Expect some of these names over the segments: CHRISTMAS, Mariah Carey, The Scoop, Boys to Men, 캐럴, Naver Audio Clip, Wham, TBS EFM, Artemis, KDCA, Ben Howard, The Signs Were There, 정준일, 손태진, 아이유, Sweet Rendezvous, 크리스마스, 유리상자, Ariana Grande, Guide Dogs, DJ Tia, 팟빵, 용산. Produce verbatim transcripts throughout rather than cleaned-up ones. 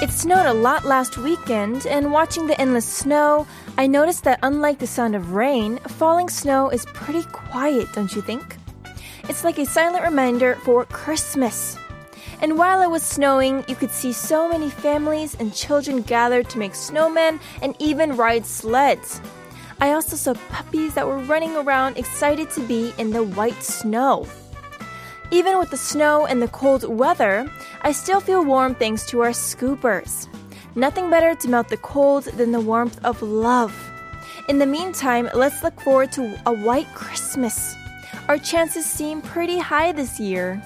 It snowed a lot last weekend, and watching the endless snow, I noticed that unlike the sound of rain, falling snow is pretty quiet, don't you think? It's like a silent reminder for Christmas. And while it was snowing, you could see so many families and children gathered to make snowmen and even ride sleds. I also saw puppies that were running around excited to be in the white snow. Even with the snow and the cold weather, I still feel warm thanks to our scoopers. Nothing better to melt the cold than the warmth of love. In the meantime, let's look forward to a white Christmas. Our chances seem pretty high this year.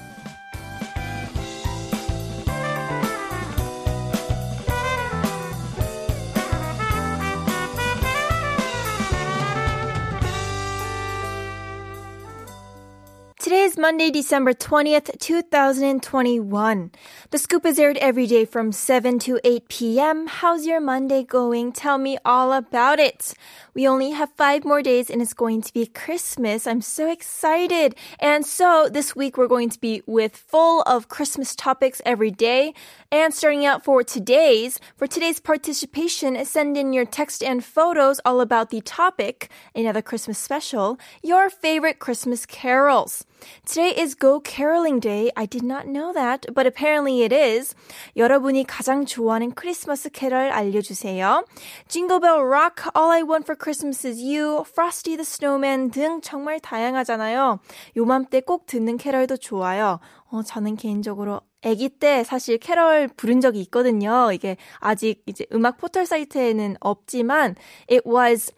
Today is Monday, December twentieth, twenty twenty-one. The Scoop is aired every day from seven to eight p.m. How's your Monday going? Tell me all about it. We only have five more days and it's going to be Christmas. I'm so excited. And so this week we're going to be with full of Christmas topics every day. And starting out for today's, for today's participation, send in your text and photos all about the topic, another Christmas special, your favorite Christmas carols. Today is Go Caroling Day. I did not know that, but apparently it is. 여러분이 가장 좋아하는 크리스마스 캐럴 알려주세요. Jingle Bell Rock, All I Want for Christmas is You, Frosty the Snowman 등 정말 다양하잖아요. 요맘때 꼭 듣는 캐럴도 좋아요. 어, 저는 개인적으로 아기 때 사실 캐럴 부른 적이 있거든요. 이게 아직 이제 음악 포털 사이트에는 없지만 It was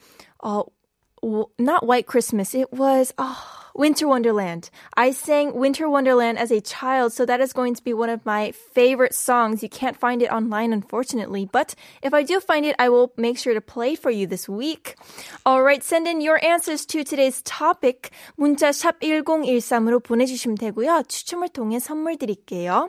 uh, not White Christmas. It was... Uh, Winter Wonderland. I sang Winter Wonderland as a child, so that is going to be one of my favorite songs. You can't find it online, unfortunately, but if I do find it, I will make sure to play for you this week. Alright, send in your answers to today's topic. 문자 샵 천십삼으로 보내주시면 되고요. 추첨을 통해 선물 드릴게요.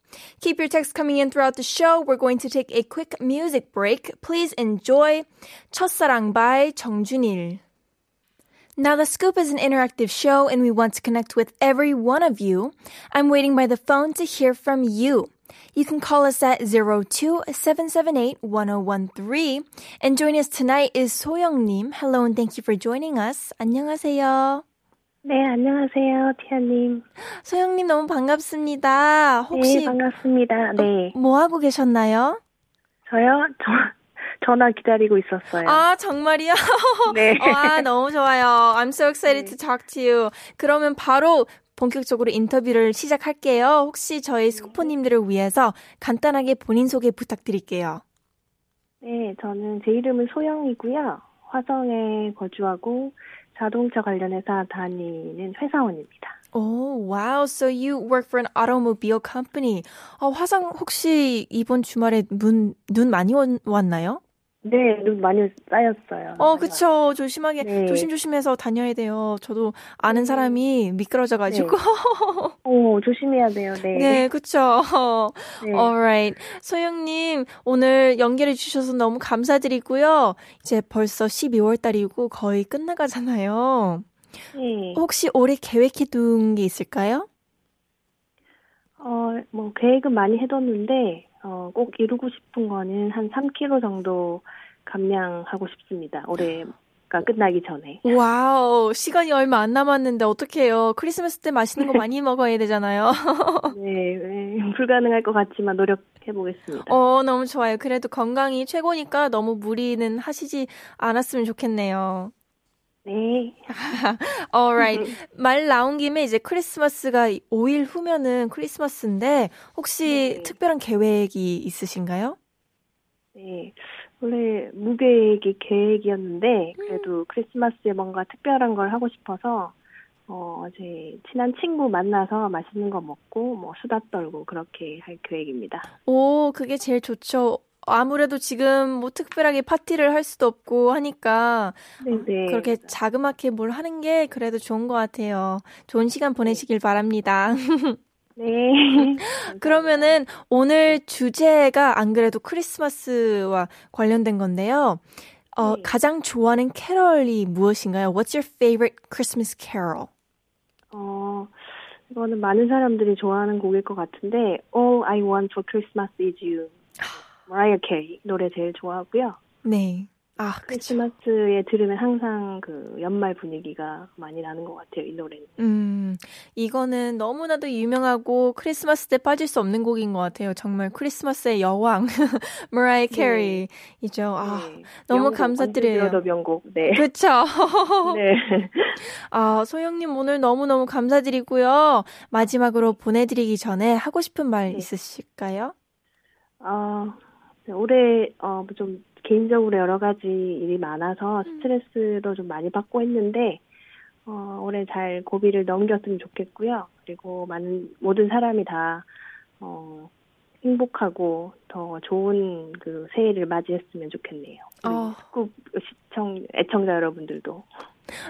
Keep your texts coming in throughout the show. We're going to take a quick music break. Please enjoy 첫사랑 by 정준일. Now, The Scoop is an interactive show and we want to connect with every one of you. I'm waiting by the phone to hear from you. You can call us at zero two seven seven eight one zero one three. And joining us tonight is 소영님. Hello and thank you for joining us. 안녕하세요. 네, 안녕하세요, 티아님. 소영님 너무 반갑습니다. 혹시 네, 반갑습니다. 네. 뭐 하고 계셨나요? 저요? 저, 전화 기다리고 있었어요. 아, 정말이요? 네. 와, 너무 좋아요. I'm so excited 네. to talk to you. 그러면 바로 본격적으로 인터뷰를 시작할게요. 혹시 저희 스코포님들을 위해서 간단하게 본인 소개 부탁드릴게요. 네, 저는 제 이름은 소영이고요. 화성에 거주하고 자동차 관련 회사 다니는 회사원입니다. Oh, wow. So you work for an automobile company. 어, 화성 혹시 이번 주말에 눈, 눈 많이 왔나요? 네, 눈 많이 쌓였어요. 어, 그쵸. 조심하게, 네. 조심조심해서 다녀야 돼요. 저도 아는 사람이 미끄러져가지고. 네. 오, 조심해야 돼요. 네. 네, 그쵸. 네. Alright. 소영님, 오늘 연결해주셔서 너무 감사드리고요. 이제 벌써 십이월 달이고 거의 끝나가잖아요. 네. 혹시 올해 계획해둔 게 있을까요? 어, 뭐, 계획은 많이 해뒀는데, 어, 꼭 이루고 싶은 거는 한 삼 킬로그램 정도 감량하고 싶습니다. 올해가 끝나기 전에. 와우, 시간이 얼마 안 남았는데 어떡해요. 크리스마스 때 맛있는 거 많이 먹어야 되잖아요. 네, 네, 불가능할 것 같지만 노력해보겠습니다. 어, 너무 좋아요. 그래도 건강이 최고니까 너무 무리는 하시지 않았으면 좋겠네요. 네. Alright. 말 나온 김에 이제 크리스마스가 오 일 후면은 크리스마스인데 혹시 네. 특별한 계획이 있으신가요? 네. 원래 무계획이 계획이었는데 그래도 음. 크리스마스에 뭔가 특별한 걸 하고 싶어서 어, 어제 친한 친구 만나서 맛있는 거 먹고 뭐 수다 떨고 그렇게 할 계획입니다. 오, 그게 제일 좋죠. 아무래도 지금 뭐 특별하게 파티를 할 수도 없고 하니까 네네. 그렇게 자그맣게 뭘 하는 게 그래도 좋은 것 같아요. 좋은 시간 보내시길 네. 바랍니다. 네. 그러면은 오늘 주제가 안 그래도 크리스마스와 관련된 건데요. 어, 네. 가장 좋아하는 캐럴이 무엇인가요? What's your favorite Christmas carol? 어, 이거는 많은 사람들이 좋아하는 곡일 것 같은데 All I Want for Christmas is You. Mariah Carey 노래 제일 좋아하고요. 네. 아, 크리스마스에 들으면 항상 그 연말 분위기가 많이 나는 것 같아요, 이 노래는. 음, 이거는 너무나도 유명하고 크리스마스 때 빠질 수 없는 곡인 것 같아요. 정말 크리스마스의 여왕, Mariah Carey이죠. 네. 아, 네. 너무 명곡, 감사드려요. 언제 들어도 명곡, 네. 그렇죠. 네. 아, 소영님 오늘 너무너무 감사드리고요. 마지막으로 보내드리기 전에 하고 싶은 말 네. 있으실까요? 어, 올해 어, 좀 개인적으로 여러 가지 일이 많아서 스트레스도 좀 많이 받고 했는데 어, 올해 잘 고비를 넘겼으면 좋겠고요. 그리고 많은 모든 사람이 다 어, 행복하고 더 좋은 그 새해를 맞이했으면 좋겠네요. 어. 꼭 시청 애청자 여러분들도.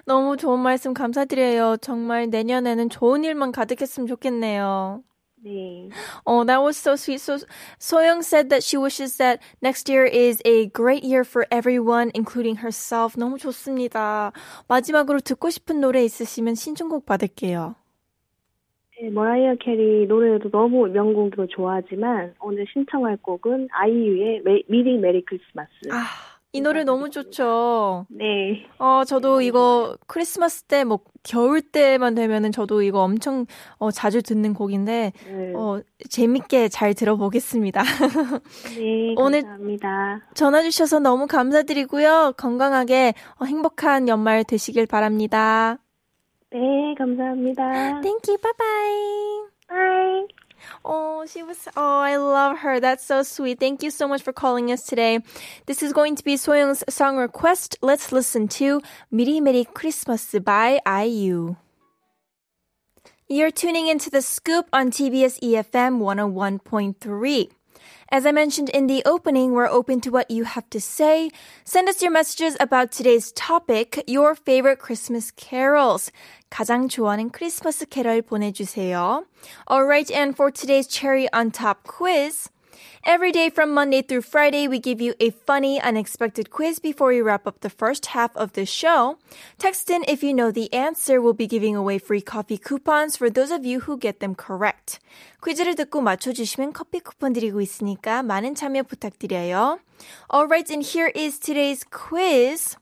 너무 좋은 말씀 감사드려요. 정말 내년에는 좋은 일만 가득했으면 좋겠네요. 네. Oh, that was so sweet. So, Soyoung said that she wishes that next year is a great year for everyone, including herself. 너무 좋습니다. 마지막으로 듣고 싶은 노래 있으시면 신청곡 받을게요. 네, 머라이어 캐리 노래도 너무 명곡도 좋아하지만 오늘 신청할 곡은 아이유의 미리 메리 크리스마스. 아, 이 노래 너무 좋죠. 네. 어, 저도 이거 크리스마스 때 뭐 겨울 때만 되면은 저도 이거 엄청 어, 자주 듣는 곡인데 네. 어, 재밌게 잘 들어보겠습니다. 네, 오늘 감사합니다. 전화 주셔서 너무 감사드리고요. 건강하게 어, 행복한 연말 되시길 바랍니다. 네, 감사합니다. Thank you. Bye bye. Bye. Oh, she was, oh, I love her. That's so sweet. Thank you so much for calling us today. This is going to be Soyoung's song request. Let's listen to 미리 메리 크리스마스 by 아이유. You're tuning into The Scoop on T B S E F M one oh one point three. As I mentioned in the opening, we're open to what you have to say. Send us your messages about today's topic, your favorite Christmas carols. 가장 좋아하는 크리스마스 캐럴 보내주세요. Alright, and for today's cherry on top quiz, every day from Monday through Friday, we give you a funny, unexpected quiz before we wrap up the first half of the show. Text in if you know the answer. We'll be giving away free coffee coupons for those of you who get them correct. 퀴즈를 듣고 맞춰주시면 커피 쿠폰 드리고 있으니까 많은 참여 부탁드려요. Alright, and here is today's quiz.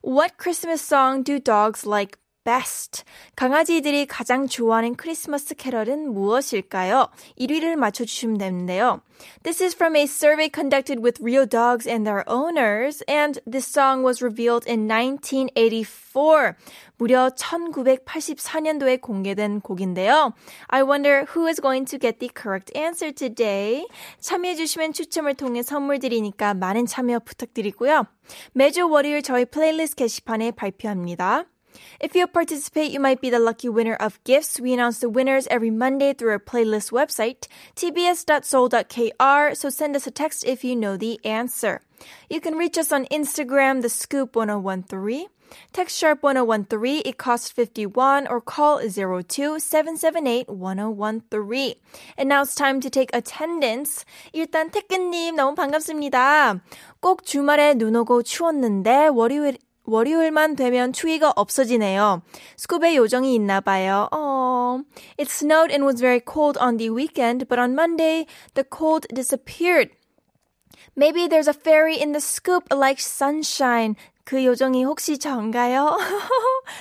What Christmas song do dogs like best? 강아지들이 가장 좋아하는 크리스마스 캐럴은 무엇일까요? 일 위를 맞춰주시면 되는데요. This is from a survey conducted with real dogs and their owners, and this song was revealed in nineteen eighty-four. 무려 천구백팔십사년도에 공개된 곡인데요. I wonder who is going to get the correct answer today? 참여해주시면 추첨을 통해 선물 드리니까 많은 참여 부탁드리고요. 매주 월요일 저희 플레이리스트 게시판에 발표합니다. If you participate, you might be the lucky winner of gifts. We announce the winners every Monday through our playlist website, t b s dot soul dot k r, so send us a text if you know the answer. You can reach us on Instagram, the scoop one oh one three, text sharp one oh one three, it costs fifty-one, or call zero two seven seven eight one oh one three. And now it's time to take attendance. 일단 태근님 너무 반갑습니다. 꼭 주말에 눈 오고 추웠는데 월요일 월요일만 되면 추위가 없어지네요. 스쿱의 요정이 있나 봐요. 어. It snowed and was very cold on the weekend, but on Monday, the cold disappeared. Maybe there's a fairy in the scoop like sunshine. 그 요정이 혹시 전가요?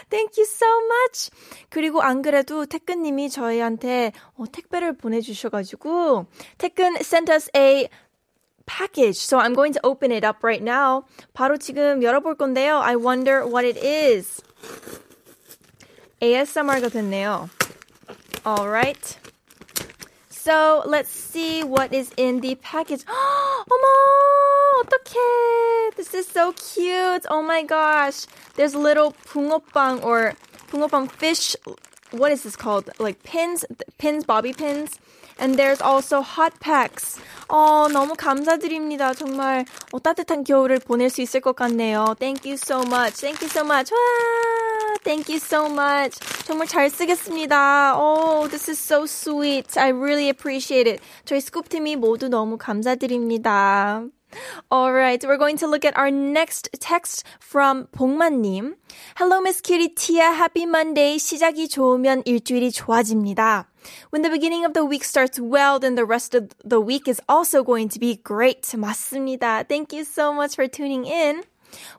Thank you so much. 그리고 안 그래도 태근님이 저희한테 어, 택배를 보내주셔가지고 태근 sent us a package. So I'm going to open it up right now. 바로 지금 열어볼 건데요. I wonder what it is. 에이에스엠알가 됐네요. All right. So let's see what is in the package. 어머, 어떡해. This is so cute. Oh my gosh. There's little 붕어빵 or 붕어빵 fish. What is this called? Like pins, pins, bobby pins. And there's also hot packs. 어, 너무 감사드립니다. 정말 어, 따뜻한 겨울을 보낼 수 있을 것 같네요. Thank you so much. Thank you so much. 와, thank you so much. 정말 잘 쓰겠습니다. Oh, this is so sweet. I really appreciate it. 저희 스쿱팀이 모두 너무 감사드립니다. Alright, we're going to look at our next text from 봉만님. Hello, Miss Cutie Tia. Happy Monday. 시작이 좋으면 일주일이 좋아집니다. When the beginning of the week starts well, then the rest of the week is also going to be great. 맞습니다. Thank you so much for tuning in.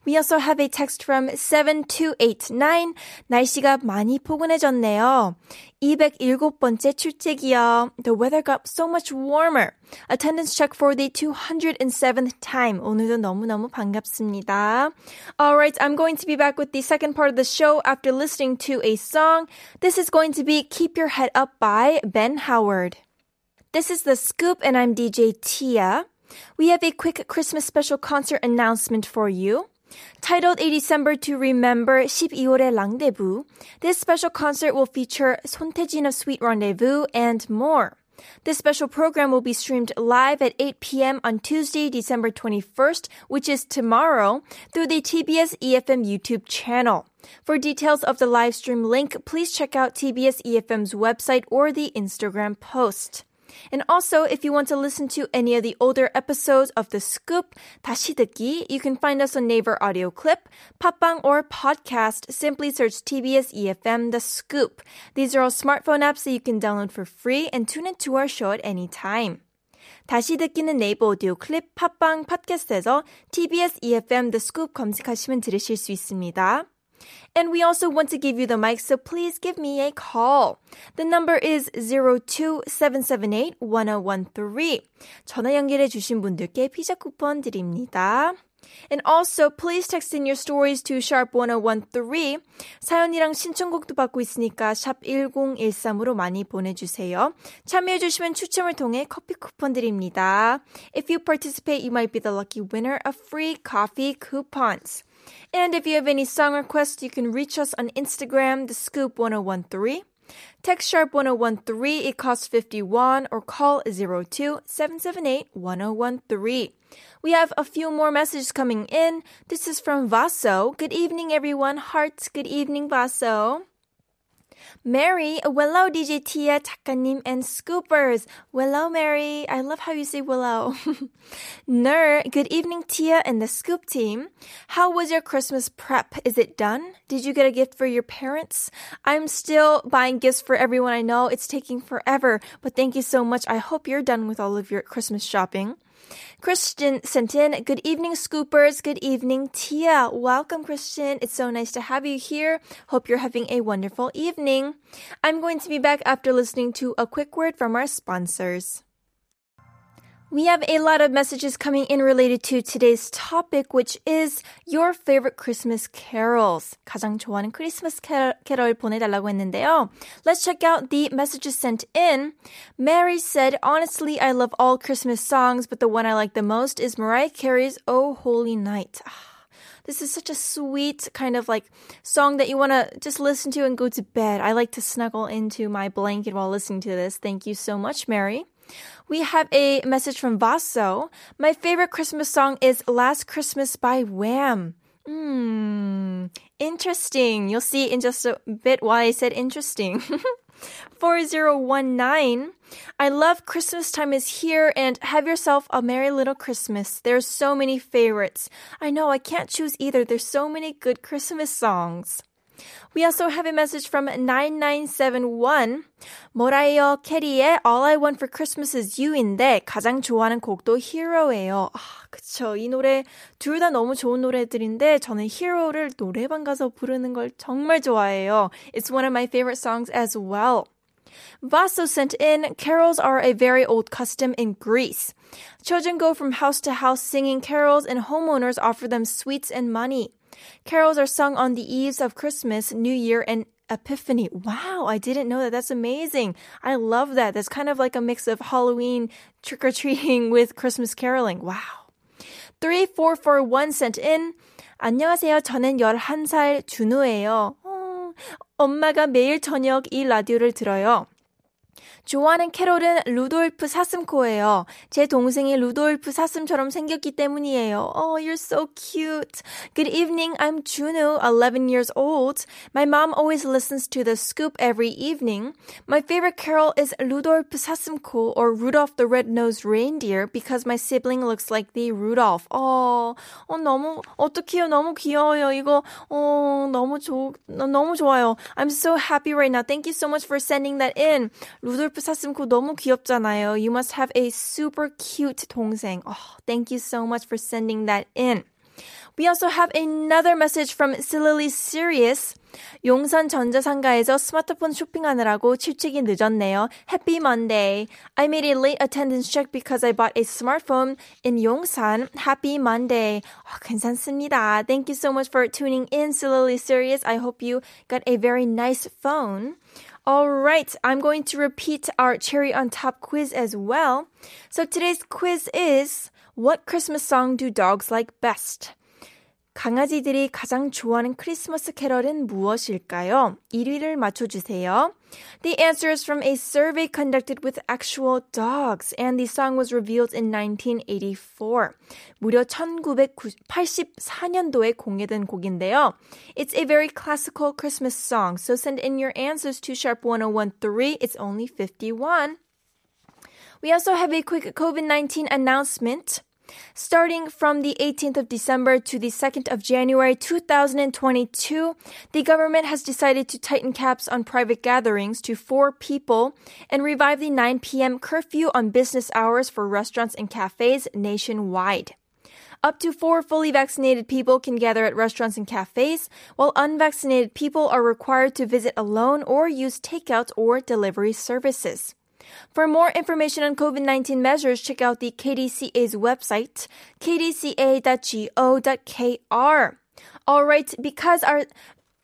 We also have a text from seven two eight nine. 날씨가 많이 포근해졌네요. 이백칠 번째 출첵이요. The weather got so much warmer. Attendance check for the two hundred seventh time. 오늘도 너무너무 반갑습니다. Alright, I'm going to be back with the second part of the show after listening to a song. This is going to be Keep Your Head Up by Ben Howard. This is The Scoop and I'm D J Tia. We have a quick Christmas special concert announcement for you. Titled A December to Remember 십이월의 Rendezvous, this special concert will feature 손태진 of Sweet Rendezvous and more. This special program will be streamed live at eight p.m. on Tuesday, December twenty-first, which is tomorrow, through the T B S E F M YouTube channel. For details of the live stream link, please check out T B S E F M's website or the Instagram post. And also, if you want to listen to any of the older episodes of The Scoop, 다시 듣기, you can find us on Naver Audio Clip, 팟빵 or podcast. Simply search T B S E F M The Scoop. These are all smartphone apps that you can download for free and tune into our show at any time. 다시 듣기는 네이버 오디오 클립, 팟빵, 팟캐스트에서 T B S E F M The Scoop 검색하시면 들으실 수 있습니다. And we also want to give you the mic, so please give me a call. The number is zero two seven seven eight one zero one three. 전화 연결해 주신 분들께 피자 쿠폰 드립니다. And also, please text in your stories to sharp one oh one three. 사연이랑 신청곡도 받고 있으니까 샵 one oh one three으로 많이 보내주세요. 참여해 주시면 추첨을 통해 커피 쿠폰 드립니다. If you participate, you might be the lucky winner of free coffee coupons. And if you have any song requests, you can reach us on Instagram, the scoop one oh one three. Text sharp one oh one three, it costs fifty-one, or call zero two seven seven eight one zero one three. We have a few more messages coming in. This is from Vaso. Good evening, everyone. Hearts, good evening, Vaso. Mary, Willow, D J Tia, 작가님, and Scoopers. Willow, Mary. I love how you say Willow. Ner, good evening, Tia and the Scoop team. How was your Christmas prep? Is it done? Did you get a gift for your parents? I'm still buying gifts for everyone I know. It's taking forever, but thank you so much. I hope you're done with all of your Christmas shopping. Christian sent in, good evening, Scoopers. Good evening, Tia. Welcome, Christian. It's so nice to have you here. Hope you're having a wonderful evening. I'm going to be back after listening to a quick word from our sponsors. We have a lot of messages coming in related to today's topic, which is your favorite Christmas carols. 가장 좋아하는 크리스마스 캐럴 보내달라고 했는데요. Let's check out the messages sent in. Mary said, honestly, I love all Christmas songs, but the one I like the most is Mariah Carey's Oh Holy Night. This is such a sweet kind of like song that you want to just listen to and go to bed. I like to snuggle into my blanket while listening to this. Thank you so much, Mary. We have a message from Vaso. My favorite Christmas song is Last Christmas by Wham. Hmm, interesting. You'll see in just a bit why I said interesting. four oh one nine. I love Christmas time is here and have yourself a merry little Christmas. There's so many favorites. I know, I can't choose either. There's so many good Christmas songs. We also have a message from nine nine seven one. Mariah Carey의 All I Want for Christmas is You인데 가장 좋아하는 곡도 Hero예요. 아, 그쵸. 이 노래 둘 다 너무 좋은 노래들인데 저는 Hero를 노래방 가서 부르는 걸 정말 좋아해요. It's one of my favorite songs as well. Vaso sent in, carols are a very old custom in Greece. Children go from house to house singing carols and homeowners offer them sweets and money. Carols are sung on the eves of Christmas, New Year, and Epiphany. Wow, I didn't know that. That's amazing. I love that. That's kind of like a mix of Halloween trick-or-treating with Christmas caroling. Wow. three four four one sent in, 안녕하세요. 저는 열한 살 준우예요. 어, 엄마가 매일 저녁 이 라디오를 들어요. 좋아하는 캐롤은 루돌프 사슴코예요. 제 동생이 루돌프 사슴처럼 생겼기 때문이에요. Oh, you're so cute. Good evening. I'm Junu, eleven years old. My mom always listens to The Scoop every evening. My favorite carol is 루돌프 사슴코 or Rudolph the Red-Nosed Reindeer because my sibling looks like the Rudolph. Oh, oh 너무 어떡해요. 너무 귀여워요. 이거 oh, 너무 좋 너무 좋아요. I'm so happy right now. Thank you so much for sending that in. 루돌프 사슴코 너무 귀엽잖아요. You must have a super cute 동생. Oh, thank you so much for sending that in. We also have another message from Silly Sirius. 용산 전자상가에서 스마트폰 쇼핑하느라고 출첵이 늦었네요. Happy Monday. I made a late attendance check because I bought a smartphone in Yongsan. Happy Monday. Oh, 괜찮습니다. Thank you so much for tuning in, Silly Sirius. I hope you got a very nice phone. All right, I'm going to repeat our cherry on top quiz as well. So today's quiz is, what Christmas song do dogs like best? 강아지들이 가장 좋아하는 크리스마스 캐럴은 무엇일까요? 일 위를 맞춰주세요. The answer is from a survey conducted with actual dogs, and the song was revealed in nineteen eighty-four. 무려 천구백팔십사 년도에 공개된 곡인데요. It's a very classical Christmas song, so send in your answers to sharp one oh one three. It's only fifty-one. We also have a quick covid nineteen announcement. Starting from the eighteenth of December to the second of January twenty twenty-two, the government has decided to tighten caps on private gatherings to four people and revive the nine p.m. curfew on business hours for restaurants and cafes nationwide. Up to four fully vaccinated people can gather at restaurants and cafes, while unvaccinated people are required to visit alone or use takeout or delivery services. For more information on covid nineteen measures, check out the K D C A's website, k d c a dot go dot k r. All right, because our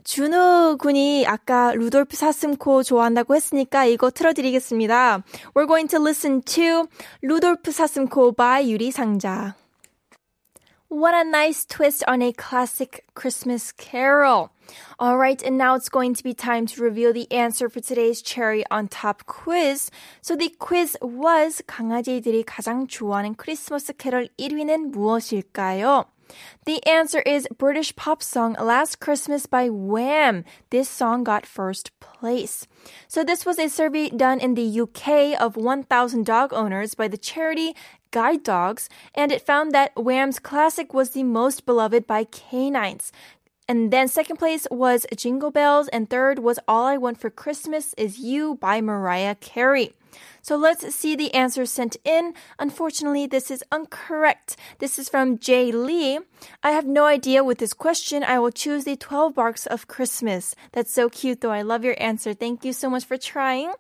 준우 군이 아까 루돌프 사슴코 좋아한다고 했으니까 이거 틀어드리겠습니다. We're going to listen to 루돌프 사슴코 by 유리상자. What a nice twist on a classic Christmas carol. All right, and now it's going to be time to reveal the answer for today's Cherry on Top quiz. So the quiz was, 강아지들이 가장 좋아하는 크리스마스 캐럴 일 위는 무엇일까요? The answer is British pop song Last Christmas by Wham. This song got first place. So this was a survey done in the U K of one thousand dog owners by the charity Guide Dogs, and it found that Wham's classic was the most beloved by canines. And then second place was Jingle Bells, and third was All I Want for Christmas Is You by Mariah Carey. So let's see the answer sent in. Unfortunately, this is incorrect. This is from Jay Lee. I have no idea with this question. I will choose the twelve Barks of Christmas. That's so cute, though. I love your answer. Thank you so much for trying.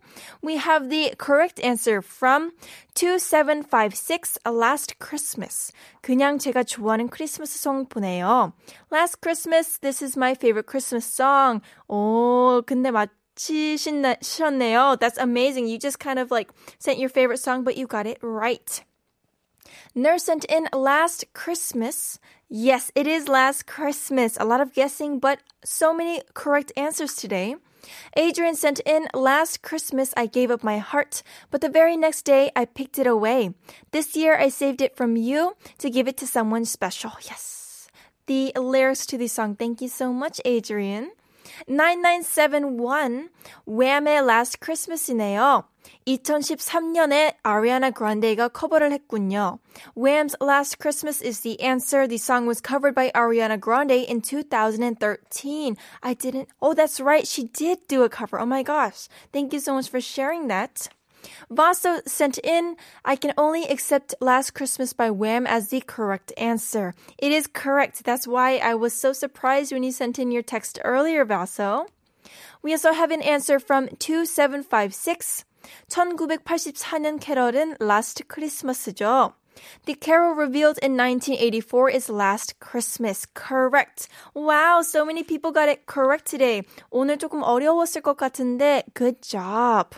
We have the correct answer from two seven five six, Last Christmas. 그냥 제가 좋아하는 크리스마스 송 보내요. Last Christmas, this is my favorite Christmas song. 오, 근데 맞 치셨네요. That's amazing. You just kind of like sent your favorite song, but you got it right. Nurse sent in Last Christmas. Yes, it is Last Christmas. A lot of guessing, but so many correct answers today. Adrian sent in, Last Christmas I gave up my heart, but the very next day I picked it away. This year I saved it from you to give it to someone special. Yes. The lyrics to the song. Thank you so much, Adrian. nine nine seven one, Wham의 Last Christmas이네요. 이천십삼 년에 Ariana Grande가 커버를 했군요. Wham's Last Christmas is the answer. The song was covered by Ariana Grande in two thousand thirteen. I didn't... Oh, that's right. She did do a cover. Oh my gosh. Thank you so much for sharing that. Vaso sent in, I can only accept Last Christmas by Wham as the correct answer. It is correct. That's why I was so surprised when you sent in your text earlier, Vaso. We also have an answer from twenty-seven fifty-six. 천구백팔십사년 캐럴은 Last Christmas죠. The carol revealed in nineteen eighty-four is Last Christmas. Correct. Wow, so many people got it correct today. 오늘 조금 어려웠을 것 같은데, good job.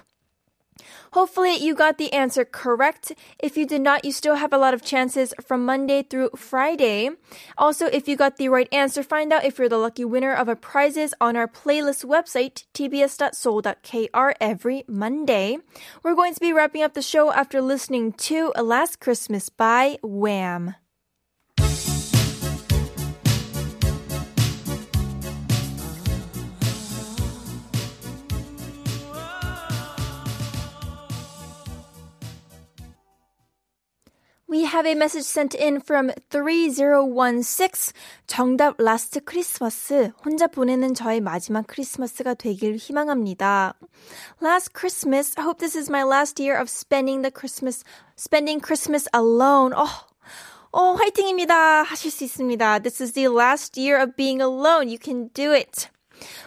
Hopefully you got the answer correct. If you did not, you still have a lot of chances from Monday through Friday. Also, if you got the right answer, find out if you're the lucky winner of a prizes on our playlist website, t b s dot soul dot k r every Monday. We're going to be wrapping up the show after listening to Last Christmas by Wham. We have a message sent in from thirty sixteen. 정답 Last Christmas. 혼자 보내는 저의 마지막 크리스마스가 되길 희망합니다. Last Christmas. I hope this is my last year of spending the Christmas, spending Christmas alone. Oh. Oh, 화이팅입니다. 하실 수 있습니다. This is the last year of being alone. You can do it.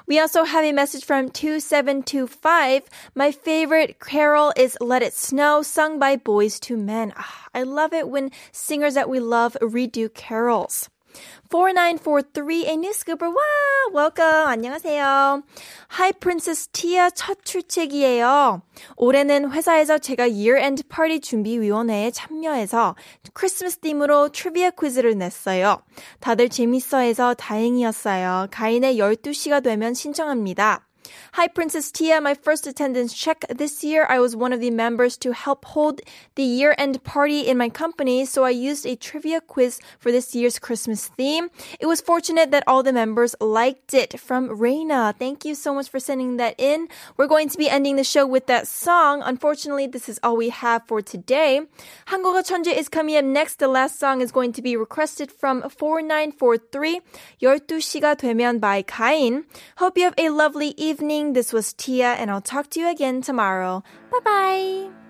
We also have a message from twenty-seven twenty-five. My favorite carol is Let It Snow, sung by Boys to Men. Ah, I love it when singers that we love redo carols. forty-nine forty-three, a new scooper. Wow, welcome. 안녕하세요. Hi, Princess Tia. 첫 출첵이에요. 올해는 회사에서 제가 year-end party 준비위원회에 참여해서 크리스마스 빔으로 트리비아 퀴즈를 냈어요. 다들 재밌어해서 다행이었어요. 가인의 열두 시가 되면 신청합니다. Hi, Princess Tia. My first attendance check this year. I was one of the members to help hold the year-end party in my company, so I used a trivia quiz for this year's Christmas theme. It was fortunate that all the members liked it. From Raina. Thank you so much for sending that in. We're going to be ending the show with that song. Unfortunately, this is all we have for today. 한국어 천재 is coming up next. The last song is going to be requested from forty-nine forty-three, 열두 시가 되면 by Kain. Hope you have a lovely evening. This was Tia, and I'll talk to you again tomorrow. Bye-bye!